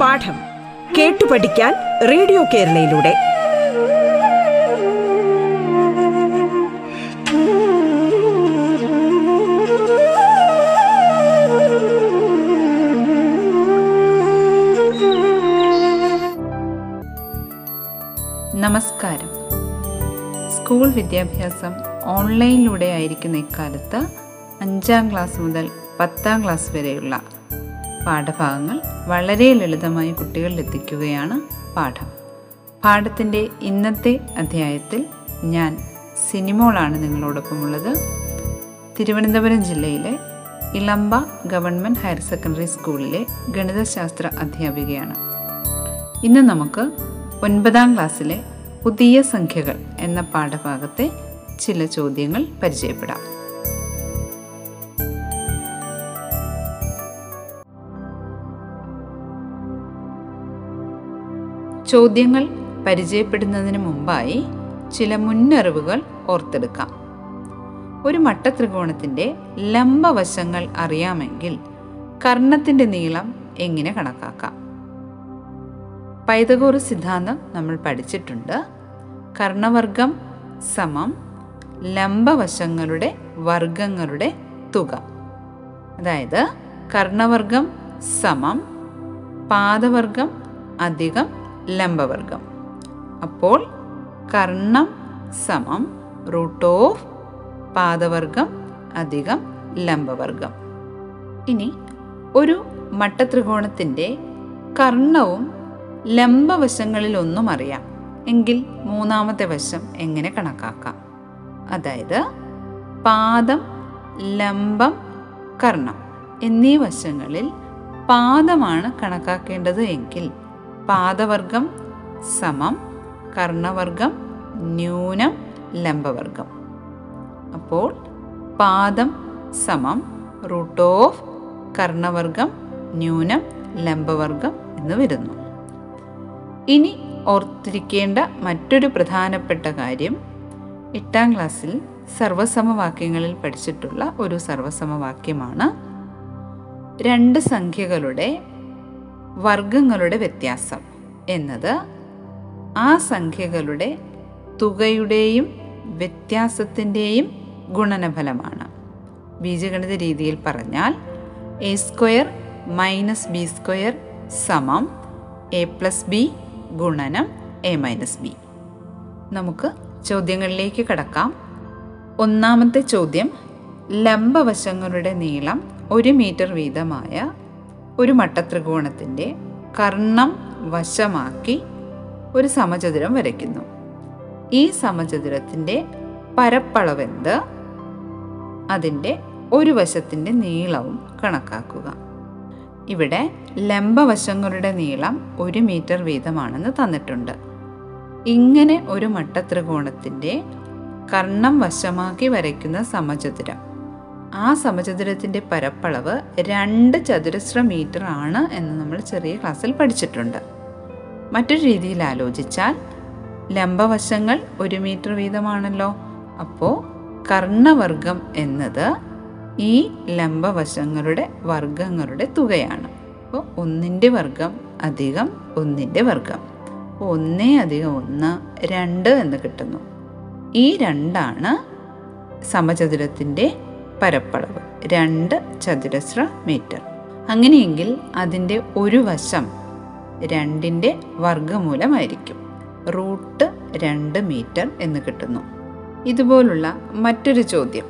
പാഠം കേട്ടു പഠിക്കാൻ റേഡിയോ കേരളയിലൂടെ നമസ്കാരം. സ്കൂൾ വിദ്യാഭ്യാസം ഓൺലൈനിലൂടെ ആയിരിക്കുന്ന ഇക്കാലത്ത് 5ാം ക്ലാസ് മുതൽ 10ാം ക്ലാസ് വരെയുള്ള പാഠഭാഗങ്ങൾ വളരെ ലളിതമായി കുട്ടികളിലെത്തിക്കുകയാണ് പാഠം. പാഠത്തിൻ്റെ ഇന്നത്തെ അധ്യായത്തിൽ ഞാൻ സിനിമോളാണ് നിങ്ങളോടൊപ്പമുള്ളത്. തിരുവനന്തപുരം ജില്ലയിലെ ഇളമ്പ ഗവൺമെൻറ് ഹയർ സെക്കൻഡറി സ്കൂളിലെ ഗണിതശാസ്ത്ര അധ്യാപികയാണ്. ഇന്ന് നമുക്ക് 9ാം ക്ലാസ്സിലെ പുതിയ സംഖ്യകൾ എന്ന പാഠഭാഗത്തെ ചില ചോദ്യങ്ങൾ പരിചയപ്പെടാം. ചോദ്യങ്ങൾ പരിചയപ്പെടുന്നതിന് മുമ്പായി ചില മുന്നറിവുകൾ ഓർത്തെടുക്കാം. ഒരു മട്ടത്രികോണത്തിൻ്റെ ലംബവശങ്ങൾ അറിയാമെങ്കിൽ കർണത്തിൻ്റെ നീളം എങ്ങനെ കണക്കാക്കാം? പൈതഗോറസ് സിദ്ധാന്തം നമ്മൾ പഠിച്ചിട്ടുണ്ട്. കർണവർഗം സമം ലംബവശങ്ങളുടെ വർഗങ്ങളുടെ തുക. അതായത് കർണവർഗം സമം പാദവർഗം അധികം ലംബവർഗം. അപ്പോൾ കർണം സമം റൂട്ട് ഓഫ് പാദവർഗം അധികം ലംബവർഗം. ഇനി ഒരു മട്ടത്രികോണത്തിൻ്റെ കർണവും ലംബവശങ്ങളിലൊന്നും അറിയാം എങ്കിൽ മൂന്നാമത്തെ വശം എങ്ങനെ കണക്കാക്കാം? അതായത് പാദം ലംബം കർണം എന്നീ വശങ്ങളിൽ പാദമാണ് കണക്കാക്കേണ്ടത് എങ്കിൽ പാദവർഗം സമം കർണവർഗം ന്യൂനം ലംബവർഗം. അപ്പോൾ പാദം സമം റൂട്ട് ഓഫ് കർണവർഗം ന്യൂനം ലംബവർഗം എന്ന് വരുന്നു. ഇനി ഓർത്തിരിക്കേണ്ട മറ്റൊരു പ്രധാനപ്പെട്ട കാര്യം 8ാം ക്ലാസ്സിൽ സർവസമവാക്യങ്ങളിൽ പഠിച്ചിട്ടുള്ള ഒരു സർവസമവാക്യമാണ് രണ്ട് സംഖ്യകളുടെ വർഗങ്ങളുടെ വ്യത്യാസം എന്നത് ആ സംഖ്യകളുടെ തുകയുടെയും വ്യത്യാസത്തിൻ്റെയും ഗുണനഫലമാണ്. ബീജഗണിത രീതിയിൽ പറഞ്ഞാൽ A square minus B square സമം എ പ്ലസ് ബി ഗുണനം എ മൈനസ് ബി. നമുക്ക് ചോദ്യങ്ങളിലേക്ക് കടക്കാം. ഒന്നാമത്തെ ചോദ്യം, ലംബവശങ്ങളുടെ നീളം 1 മീറ്റർ വീതമായ ഒരു മട്ടത്രികോണത്തിൻ്റെ കർണം വശമാക്കി ഒരു സമചതുരം വരയ്ക്കുന്നു. ഈ സമചതുരത്തിൻ്റെ പരപ്പളവെന്ത്? അതിൻ്റെ ഒരു വശത്തിൻ്റെ നീളവും കണക്കാക്കുക. ഇവിടെ ലംബവശങ്ങളുടെ നീളം 1 മീറ്റർ വീതമാണെന്ന് തന്നിട്ടുണ്ട്. ഇങ്ങനെ ഒരു മട്ടത്രികോണത്തിൻ്റെ കർണം വശമാക്കി വരയ്ക്കുന്ന സമചതുരം, ആ സമചതുരത്തിൻ്റെ പരപ്പളവ് 2 ചതുരശ്ര മീറ്റർ ആണ് എന്ന് നമ്മൾ ചെറിയ ക്ലാസ്സിൽ പഠിച്ചിട്ടുണ്ട്. മറ്റൊരു രീതിയിൽ ആലോചിച്ചാൽ ലംബവശങ്ങൾ 1 മീറ്റർ വീതമാണല്ലോ, അപ്പോൾ കർണവർഗം എന്നത് ഈ ലംബവശങ്ങളുടെ വർഗങ്ങളുടെ തുകയാണ്. അപ്പോൾ 1 വർഗം അധികം 1 വർഗം, 1 അധികം 1 2 എന്ന് കിട്ടുന്നു. ഈ 2 ആണ് സമചതുരത്തിൻ്റെ പരപ്പളവ്, 2 ചതുരശ്ര മീറ്റർ. അങ്ങനെയെങ്കിൽ അതിൻ്റെ ഒരു വശം 2ന്റെ വർഗമൂലമായിരിക്കും, √2 മീറ്റർ എന്ന് കിട്ടുന്നു. ഇതുപോലുള്ള മറ്റൊരു ചോദ്യം,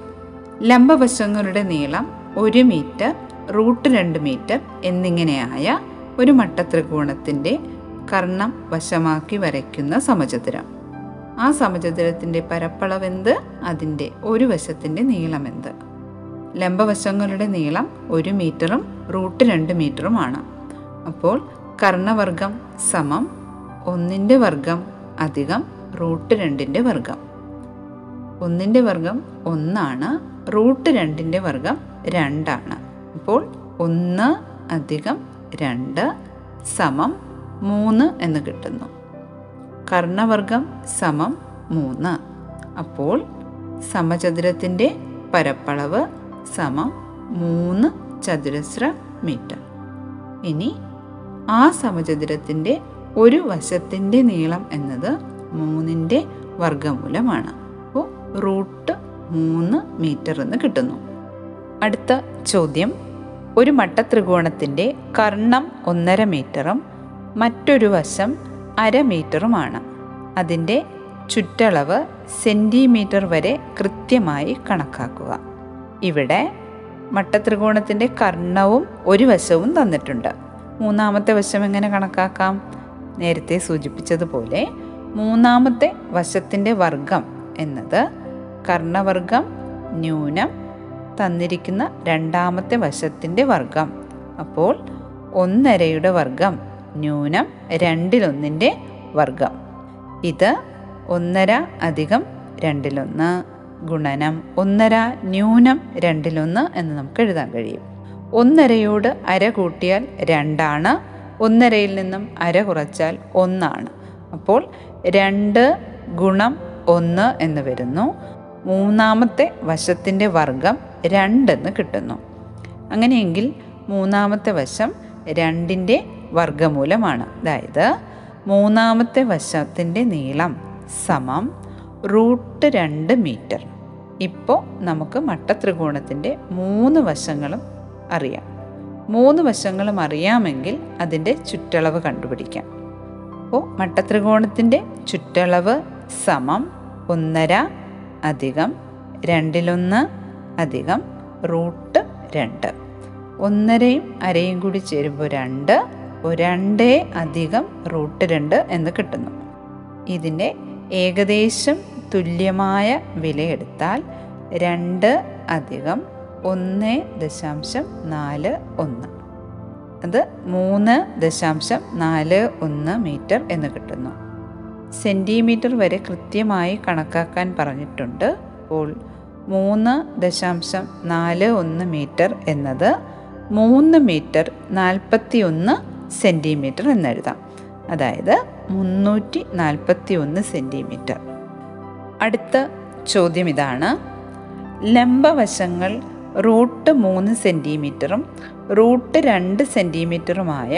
ലംബവശങ്ങളുടെ നീളം 1 മീറ്റർ √2 മീറ്റർ എന്നിങ്ങനെയായ ഒരു മട്ടത്രികോണത്തിൻ്റെ കർണം വശമാക്കി വരയ്ക്കുന്ന സമചതുരം, ആ സമചതുരത്തിൻ്റെ പരപ്പളവെന്ത്? അതിൻ്റെ ഒരു വശത്തിൻ്റെ നീളമെന്ത്? ലംബവശങ്ങളുടെ നീളം 1 മീറ്ററും √2 മീറ്ററുമാണ്. അപ്പോൾ കർണവർഗം സമം 1 വർഗം അധികം √2 വർഗം. 1 വർഗം 1 ആണ്, √2 വർഗം 2 ആണ്. അപ്പോൾ 1 അധികം 2 സമം 3 എന്ന് കിട്ടുന്നു. കർണവർഗം സമം 3. അപ്പോൾ സമചതുരത്തിൻ്റെ പരപ്പളവ് സമം 3 ചതുരശ്ര മീറ്റർ. ഇനി ആ സമചതുരത്തിൻ്റെ ഒരു വശത്തിൻ്റെ നീളം എന്നത് 3ന്റെ വർഗ്ഗമൂലമാണ്. അപ്പോൾ √3 മീറ്റർ എന്ന് കിട്ടുന്നു. അടുത്ത ചോദ്യം, ഒരു മട്ടത്രികോണത്തിൻ്റെ കർണം 1.5 മീറ്ററും മറ്റൊരു വശം 0.5 മീറ്ററുമാണ്. അതിൻ്റെ ചുറ്റളവ് സെൻറ്റിമീറ്റർ വരെ കൃത്യമായി കണക്കാക്കുക. ഇവിടെ മട്ടത്രികോണത്തിൻ്റെ കർണവും ഒരു വശവും തന്നിട്ടുണ്ട്. മൂന്നാമത്തെ വശം എങ്ങനെ കണക്കാക്കാം? നേരത്തെ സൂചിപ്പിച്ചതുപോലെ മൂന്നാമത്തെ വശത്തിൻ്റെ വർഗം എന്നത് കർണവർഗം ന്യൂനം തന്നിരിക്കുന്ന രണ്ടാമത്തെ വശത്തിൻ്റെ വർഗം. അപ്പോൾ 1/2 വർഗം ന്യൂനം 1/2 വർഗം. ഇത് 1 + 1/2 ഗുണനം 1 ന്യൂനം 1/2 എന്ന് നമുക്ക് എഴുതാൻ കഴിയും. 1/2യോട് 1 കൂട്ടിയാൽ 2ആണ്. 1/2യിൽ നിന്നും 1 കുറച്ചാൽ 1ആണ്. അപ്പോൾ 2 × 1 എന്ന് വരുന്നു. മൂന്നാമത്തെ വശത്തിൻ്റെ വർഗം 2 എന്ന് കിട്ടുന്നു. അങ്ങനെയെങ്കിൽ മൂന്നാമത്തെ വശം 2ന്റെ വർഗ്ഗമൂലമാണ്. അതായത് മൂന്നാമത്തെ വശത്തിൻ്റെ നീളം സമം √2 മീറ്റർ. ഇപ്പോൾ നമുക്ക് മട്ടത്രികോണത്തിൻ്റെ 3 വശങ്ങളും അറിയാം. 3 വശങ്ങളും അറിയാമെങ്കിൽ അതിൻ്റെ ചുറ്റളവ് കണ്ടുപിടിക്കാം. അപ്പോൾ മട്ടത്രികോണത്തിൻ്റെ ചുറ്റളവ് സമം 1 + 1/2 √2. 1/2യും 1/2യും കൂടി ചേരുമ്പോൾ 2 + 2/√2 എന്ന് കിട്ടുന്നു. ഇതിൻ്റെ ഏകദേശം തുല്യമായ വിലയെടുത്താൽ 2 + 1.41 അത് 3.41 മീറ്റർ എന്ന് കിട്ടുന്നു. സെൻറ്റിമീറ്റർ വരെ കൃത്യമായി കണക്കാക്കാൻ പറഞ്ഞിട്ടുണ്ട്. അപ്പോൾ 3.41 മീറ്റർ എന്നത് 3 മീറ്റർ 41 സെൻറ്റിമീറ്റർ എന്നെഴുതാം. അതായത് 341 സെൻറ്റിമീറ്റർ. അടുത്ത ചോദ്യം ഇതാണ്, ലംബവശങ്ങൾ √3 സെൻറ്റിമീറ്ററും √2 സെൻറ്റിമീറ്ററുമായ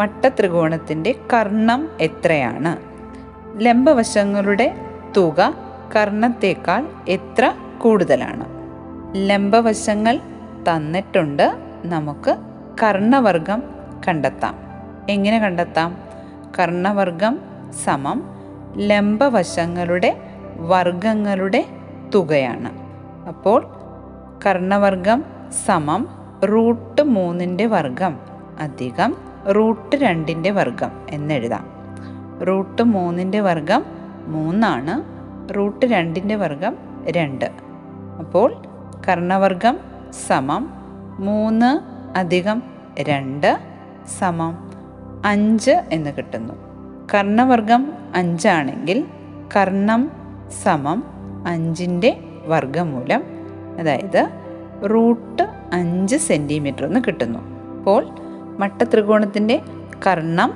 മട്ടത്രികോണത്തിൻ്റെ കർണം എത്രയാണ്? ലംബവശങ്ങളുടെ തുക കർണത്തേക്കാൾ എത്ര കൂടുതലാണ്? ലംബവശങ്ങൾ തന്നിട്ടുണ്ട്. നമുക്ക് കർണവർഗം കണ്ടെത്താം. എങ്ങനെ കണ്ടെത്താം? കർണവർഗം സമം ലംബവശങ്ങളുടെ വർഗങ്ങളുടെ തുകയാണ്. അപ്പോൾ കർണവർഗം സമം √3ന്റെ വർഗ്ഗം അധികം √2ന്റെ വർഗ്ഗം എന്നെഴുതാം. √3ന്റെ വർഗ്ഗം 3ആണ്. √2ന്റെ വർഗ്ഗം 2. അപ്പോൾ കർണവർഗം സമം 3 + 2 = 5 എന്ന് കിട്ടുന്നു. കർണവർഗം 5ആണെങ്കിൽ കർണം സമം 5ന്റെ വർഗ്ഗമൂലം, അതായത് √5 സെൻറ്റിമീറ്റർ എന്ന് കിട്ടുന്നു. അപ്പോൾ മട്ടത്രികോണത്തിൻ്റെ കർണം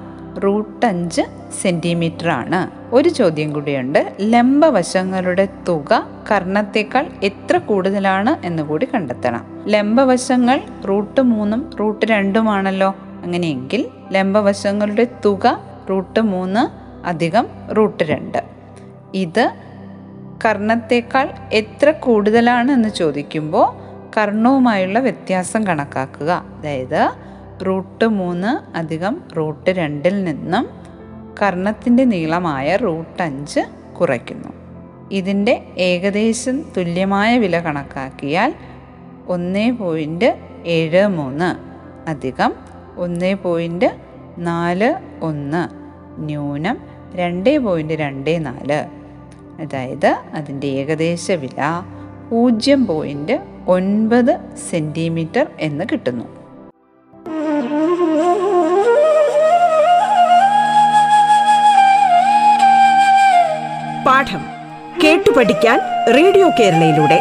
√5 സെൻറ്റിമീറ്റർ ആണ്. ഒരു ചോദ്യം കൂടിയുണ്ട്, ലംബവശങ്ങളുടെ തുക കർണത്തേക്കാൾ എത്ര കൂടുതലാണ് എന്ന് കൂടി കണ്ടെത്തണം. ലംബവശങ്ങൾ √3 യും √2 ആണല്ലോ. അങ്ങനെയെങ്കിൽ ലംബവശങ്ങളുടെ തുക √3 + √2. ഇത് കർണത്തേക്കാൾ എത്ര കൂടുതലാണ് എന്ന് ചോദിക്കുമ്പോൾ കർണവുമായുള്ള വ്യത്യാസം കണക്കാക്കുക. അതായത് √3 + √2 കർണത്തിൻ്റെ നീളമായ √5 കുറയ്ക്കുന്നു. ഇതിൻ്റെ ഏകദേശം തുല്യമായ വില കണക്കാക്കിയാൽ 1.73 + 1.41 ന്യൂനം 2.24, അതായത് അതിൻ്റെ ഏകദേശ വില 0.9 സെൻറ്റിമീറ്റർ എന്ന് കിട്ടുന്നു. പാഠം കേട്ടു പഠിക്കാൻ റേഡിയോ കേരളയിലൂടെ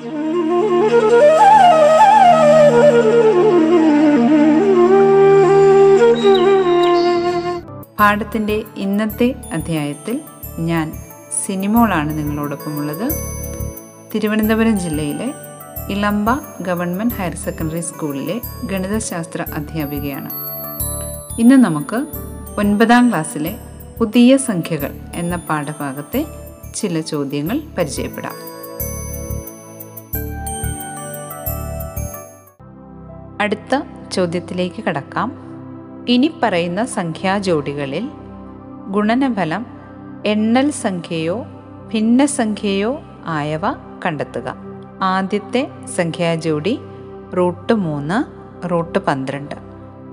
പാഠത്തിന്റെ ഇന്നത്തെ അധ്യായത്തിൽ ഞാൻ സിനിമോളാണ് നിങ്ങളോടൊപ്പമുള്ളത്. തിരുവനന്തപുരം ജില്ലയിലെ ഇളമ്പ ഗവൺമെൻറ് ഹയർ സെക്കൻഡറി സ്കൂളിലെ ഗണിതശാസ്ത്ര അധ്യാപികയാണ്. ഇന്ന് നമുക്ക് 9ാം ക്ലാസ്സിലെ പുതിയ സംഖ്യകൾ എന്ന പാഠഭാഗത്തെ ചില ചോദ്യങ്ങൾ പരിചയപ്പെടാം. അടുത്ത ചോദ്യത്തിലേക്ക് കടക്കാം. ഇനി പറയുന്ന സംഖ്യാജോടികളിൽ ഗുണനഫലം എണ്ണൽ സംഖ്യയോ ഭിന്നസംഖ്യയോ ആയവ കണ്ടെത്തുക. ആദ്യത്തെ സംഖ്യാജോടി √3 √12,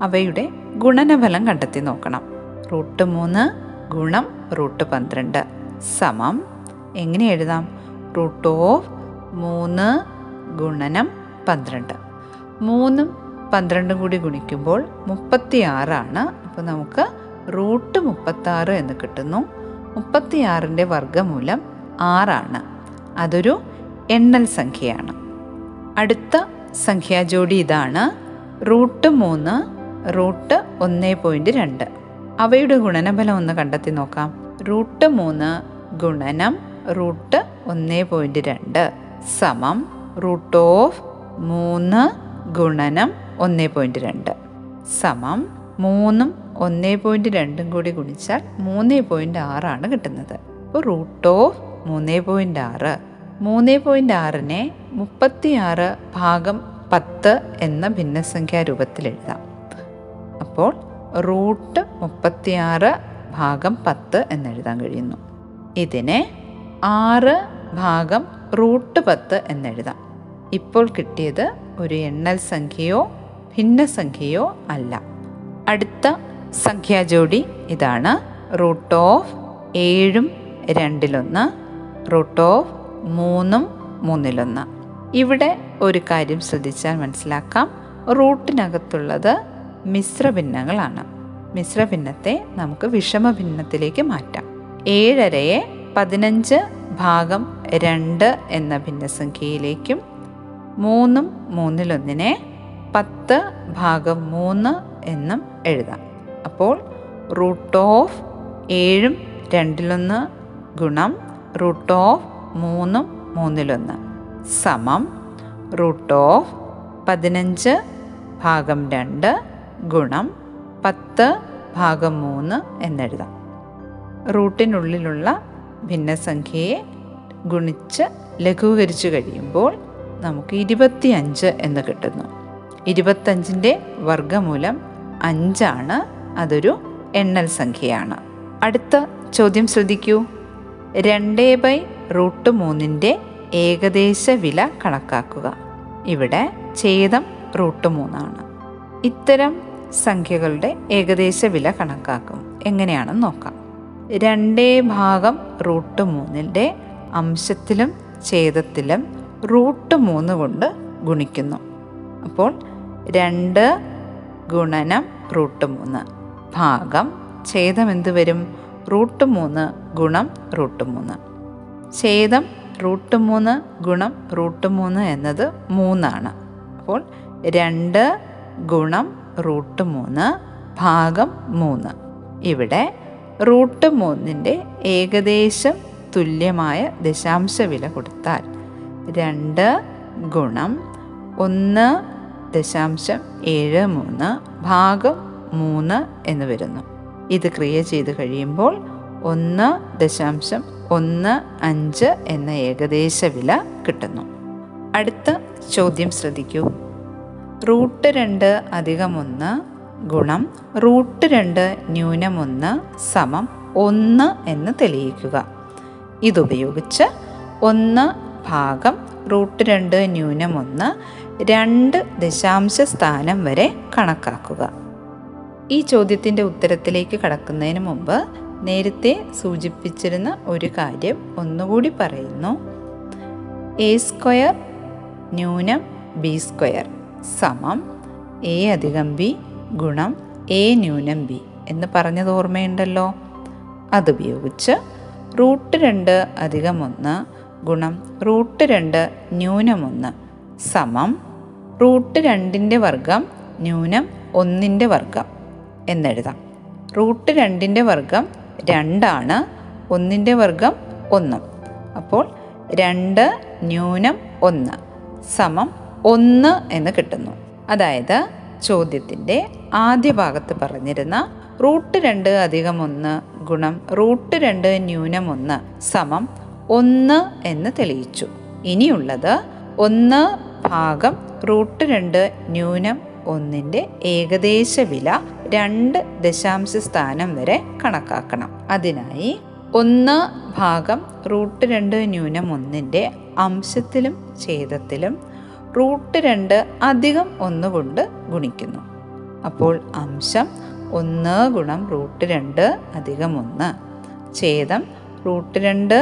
അവയുടെ ഗുണനഫലം കണ്ടെത്തി നോക്കണം. √3 ഗുണം √12 സമം എങ്ങനെ എഴുതാം? √3 ഗുണനം 12. 3 ഉം 12 കൂടി ഗുണിക്കുമ്പോൾ 36ആണ്. അപ്പോൾ നമുക്ക് √36 എന്ന് കിട്ടുന്നു. 36ൻ്റെ വർഗ്ഗമൂലം 6ആണ്. അതൊരു എണ്ണൽ സംഖ്യയാണ്. അടുത്ത സംഖ്യാജോടി ഇതാണ് √3 √1.2, അവയുടെ ഗുണനഫലം ഒന്ന് കണ്ടെത്തി നോക്കാം. √3 ഗുണനം √1.2 സമം √3 ഗുണനം 1.2 സമം 3 ഉം 1.2 കൂടി ഗുണിച്ചാൽ 3.6 കിട്ടുന്നത്. അപ്പോൾ √3.6. 3.6നെ 36/10 എന്ന ഭിന്നസംഖ്യാ രൂപത്തിൽ എഴുതാം. അപ്പോൾ √36/10 എന്നെഴുതാൻ കഴിയുന്നു. ഇതിനെ 6/√10 എന്നെഴുതാം. ഇപ്പോൾ കിട്ടിയത് ഒരു എണ്ണൽ സംഖ്യയോ ഭിന്നസംഖ്യയോ അല്ല. അടുത്ത സംഖ്യാജോടി ഇതാണ് √7/2, √3/3. ഇവിടെ ഒരു കാര്യം ശ്രദ്ധിച്ചാൽ മനസ്സിലാക്കാം. റൂട്ടിനകത്തുള്ളത് മിശ്രഭിന്നങ്ങളാണ്. മിശ്രഭിന്നത്തെ നമുക്ക് വിഷമഭിന്നത്തിലേക്ക് മാറ്റാം. 7/2യെ 15/2 എന്ന ഭിന്നസംഖ്യയിലേക്കും 3 ഉം 3/1നെ 10/3 എന്നും എഴുതാം. അപ്പോൾ √7/2 ഗുണം √3/1 സമം √15/2 ഗുണം 10/3 എന്നെഴുതാം. റൂട്ടിനുള്ളിലുള്ള ഭിന്നസംഖ്യയെ ഗുണിച്ച് ലഘൂകരിച്ചു കഴിയുമ്പോൾ നമുക്ക് 25 എന്ന് കിട്ടുന്നു. 25ൻ്റെ വർഗ്ഗമൂലം 5ആണ്. അതൊരു എണ്ണൽ സംഖ്യയാണ്. അടുത്ത ചോദ്യം ശ്രദ്ധിക്കൂ. 2/√3ൻ്റെ ഏകദേശ വില കണക്കാക്കുക. ഇവിടെ ഛേദം √3ആണ്. ഇത്തരം സംഖ്യകളുടെ ഏകദേശ വില കണക്കാക്കും എങ്ങനെയാണെന്ന് നോക്കാം. 2/√3ൻ്റെ അംശത്തിലും ഛേദത്തിലും √3 കൊണ്ട് ഗുണിക്കുന്നു. അപ്പോൾ 2 ഗുണനം √3 ഭാഗം ഛേദം എന്ത് വരും? √3 ഗുണം √3. ഛേദം √3 ഗുണം √3 എന്നത് 3ആണ്. അപ്പോൾ 2 ഗുണം √3 ഭാഗം 3. ഇവിടെ √3ൻ്റെ ഏകദേശം തുല്യമായ ദശാംശ വില കൊടുത്താൽ 2 ഗുണം 1.73 ഭാഗം 3 എന്ന് വരുന്നു. ഇത് ക്രിയ ചെയ്ത് കഴിയുമ്പോൾ 1.15 എന്ന ഏകദേശ വില കിട്ടുന്നു. അടുത്ത ചോദ്യം ശ്രദ്ധിക്കൂ. √2 - 1 ഗുണം √2 - 1 സമം 1 എന്ന് തെളിയിക്കുക. ഇതുപയോഗിച്ച് 1/√2 - 1 2 ദശാംശ സ്ഥാനം വരെ കണക്കാക്കുക. ഈ ചോദ്യത്തിൻ്റെ ഉത്തരത്തിലേക്ക് കടക്കുന്നതിന് മുമ്പ് നേരത്തെ സൂചിപ്പിച്ചിരുന്ന ഒരു കാര്യം ഒന്നുകൂടി പറയുന്നു. എ സ്ക്വയർ ന്യൂനം ബി സ്ക്വയർ സമം എ അധികം ബി ഗുണം എ ന്യൂനം ബി എന്ന് പറഞ്ഞത് ഓർമ്മയുണ്ടല്ലോ. അതുപയോഗിച്ച് റൂട്ട് 2 അധികം 1 ഗുണം റൂട്ട് 2 ന്യൂനം 1 സമം റൂട്ട് 2 വർഗം ന്യൂനം 1 വർഗം എന്നെഴുതാം. റൂട്ട് 2 വർഗം 2 1 വർഗം 1. അപ്പോൾ 2 ന്യൂനം 1 സമം 1 എന്ന് കിട്ടുന്നു. അതായത് ചോദ്യത്തിൻ്റെ ആദ്യ ഭാഗത്ത് പറഞ്ഞിരുന്ന റൂട്ട് 2 അധികം 1 ഗുണം റൂട്ട് 2 ന്യൂനം 1 സമം 1 എന്ന് തെളിയിച്ചു. ഇനിയുള്ളത് 1/√2 ന്യൂനം 1 ഏകദേശ വില 2 ദശാംശ സ്ഥാനം വരെ കണക്കാക്കണം. അതിനായി 1/√2 ന്യൂനം 1 അംശത്തിലും ഛേദത്തിലും റൂട്ട് 2 അധികം 1 കൊണ്ട് ഗുണിക്കുന്നു. അപ്പോൾ അംശം 1 ഗുണം റൂട്ട് 2 അധികം 1, ഛേദം റൂട്ട് 2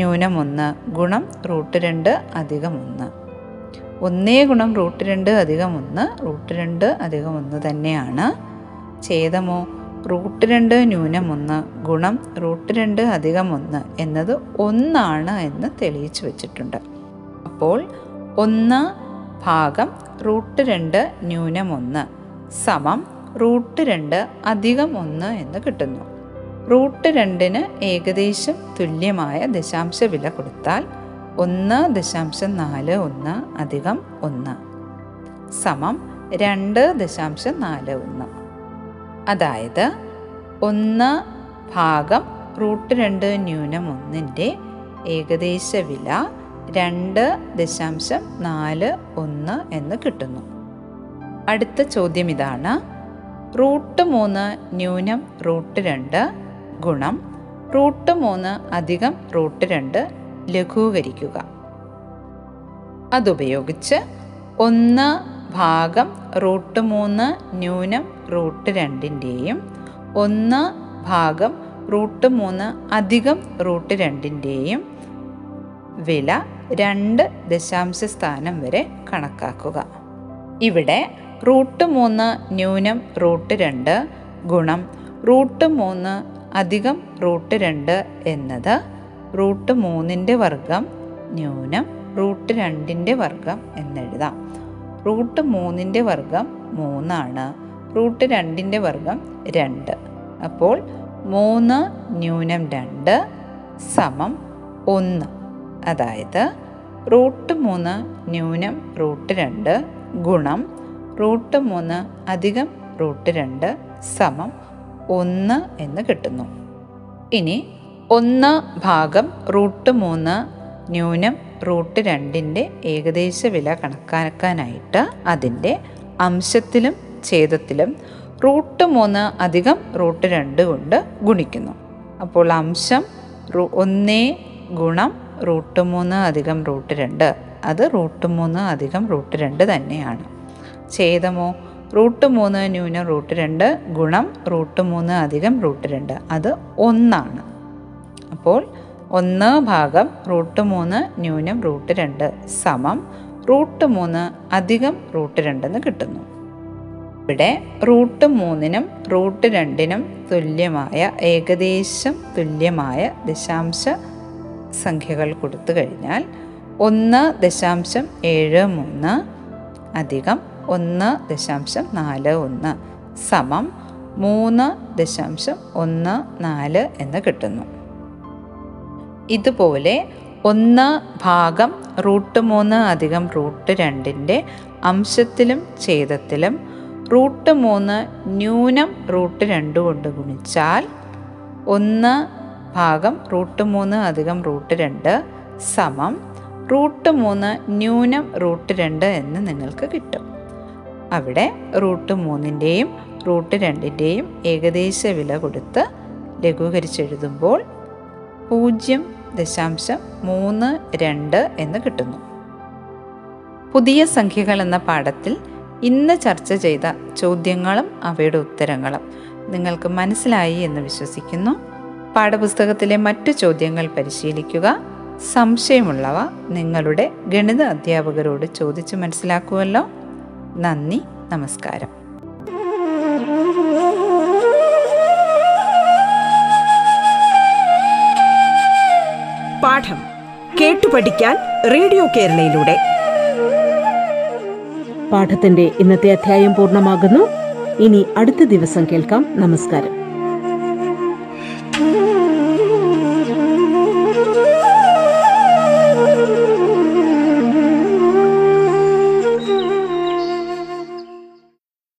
ന്യൂനം 1 ഗുണം റൂട്ട് 2 അധികം 1. 1 ഗുണം റൂട്ട് 2 അധികം 1 റൂട്ട് 2 അധികം 1 തന്നെയാണ്. ഛേദമോ റൂട്ട് 2 ന്യൂനം 1 ഗുണം റൂട്ട് 2 അധികം 1 എന്നത് 1 എന്ന് തെളിയിച്ചു വച്ചിട്ടുണ്ട്. അപ്പോൾ 1/√2 ന്യൂനം 1 സമം റൂട്ട് 2 അധികം 1 എന്ന് കിട്ടുന്നു. റൂട്ട് 2 ഏകദേശം തുല്യമായ ദശാംശ വില കൊടുത്താൽ 1.41 അധികം 1 സമം 2.41. അതായത് 1/√2 ന്യൂനം 1 ഏകദേശ വില 2.41 എന്ന് കിട്ടുന്നു. അടുത്ത ചോദ്യം ഇതാണ്. റൂട്ട് 3 ന്യൂനം റൂട്ട് 2 ഗുണം റൂട്ട് 3 അധികം റൂട്ട് 2 ലഘൂകരിക്കുക. അതുപയോഗിച്ച് 1/√3 ന്യൂനം റൂട്ട് 2 1/√3 അധികം റൂട്ട് 2 വില 2 ദശാംശ സ്ഥാനം വരെ കണക്കാക്കുക. ഇവിടെ റൂട്ട് 3 ന്യൂനം റൂട്ട് 2 ഗുണം റൂട്ട് 3 അധികം റൂട്ട് 2 എന്നത് റൂട്ട് 3 വർഗം ന്യൂനം റൂട്ട് 2 വർഗം എന്നെഴുതാം. റൂട്ട് 3 വർഗം 3 റൂട്ട് 2 വർഗം 2. അപ്പോൾ 3 ന്യൂനം 2 സമം 1. അതായത് റൂട്ട് 3 ന്യൂനം റൂട്ട് 2 ഗുണം റൂട്ട് 3 അധികം റൂട്ട് 2 സമം 1 എന്ന് കിട്ടുന്നു. ഇനി 1/√3 ന്യൂനം റൂട്ട് 2 ഏകദേശ വില കണക്കാക്കാനായിട്ട് അതിൻ്റെ അംശത്തിലും ഛേദത്തിലും റൂട്ട് 3 അധികം റൂട്ട് 2 കൊണ്ട് ഗുണിക്കുന്നു. അപ്പോൾ അംശം 1 ഗുണം റൂട്ട് 3 അധികം റൂട്ട് 2, അത് റൂട്ട് 3 അധികം റൂട്ട് 2 തന്നെയാണ്. ഛേദമോ റൂട്ട് 3 ന്യൂനം റൂട്ട് 2 ഗുണം റൂട്ട് 3 അധികം റൂട്ട് 2, അത് 1. അപ്പോൾ 1/√3 ന്യൂനം റൂട്ട് 2 സമം റൂട്ട് 3 അധികം റൂട്ട് 2 എന്ന് കിട്ടുന്നു. ഇവിടെ റൂട്ട് 3 നും റൂട്ട് 2 തുല്യമായ ഏകദേശം തുല്യമായ ദശാംശ സംഖ്യകൾ കൊടുത്തു കഴിഞ്ഞാൽ 1.73 അധികം 1.41 സമം 3.14 എന്ന് കിട്ടുന്നു. ഇതുപോലെ 1/√3 അധികം റൂട്ട് 2 അംശത്തിലും ഛേദത്തിലും റൂട്ട് 3 ന്യൂനം റൂട്ട് 2 കൊണ്ട് ഗുണിച്ചാൽ 1/√3 അധികം റൂട്ട് 2 സമം റൂട്ട് 3 ന്യൂനം റൂട്ട് 2 എന്ന് നിങ്ങൾക്ക് കിട്ടും. അവിടെ റൂട്ട് 3 ന്റെയും റൂട്ട് 2 ന്റെയും ഏകദേശ വില കൊടുത്ത് ലഘൂകരിച്ചെഴുതുമ്പോൾ 0.32 എന്ന് കിട്ടുന്നു. പുതിയ സംഖ്യകൾ എന്ന പാഠത്തിൽ ഇന്ന് ചർച്ച ചെയ്ത ചോദ്യങ്ങളും അവയുടെ ഉത്തരങ്ങളും നിങ്ങൾക്ക് മനസ്സിലായി എന്ന് വിശ്വസിക്കുന്നു. പാഠപുസ്തകത്തിലെ മറ്റു ചോദ്യങ്ങൾ പരിശീലിക്കുക, സംശയമുള്ളവ നിങ്ങളുടെ ഗണിത അധ്യാപകരോട് ചോദിച്ച് മനസ്സിലാക്കുമല്ലോ. നന്ദി, നമസ്കാരം. പാഠം കേട്ടു പഠിക്കാൻ റേഡിയോ കേരളയിലൂടെ പാഠത്തിന്റെ ഇന്നത്തെ അധ്യായം പൂർണ്ണമാകുന്നു. ഇനി അടുത്ത ദിവസം കേൾക്കാം. നമസ്കാരം.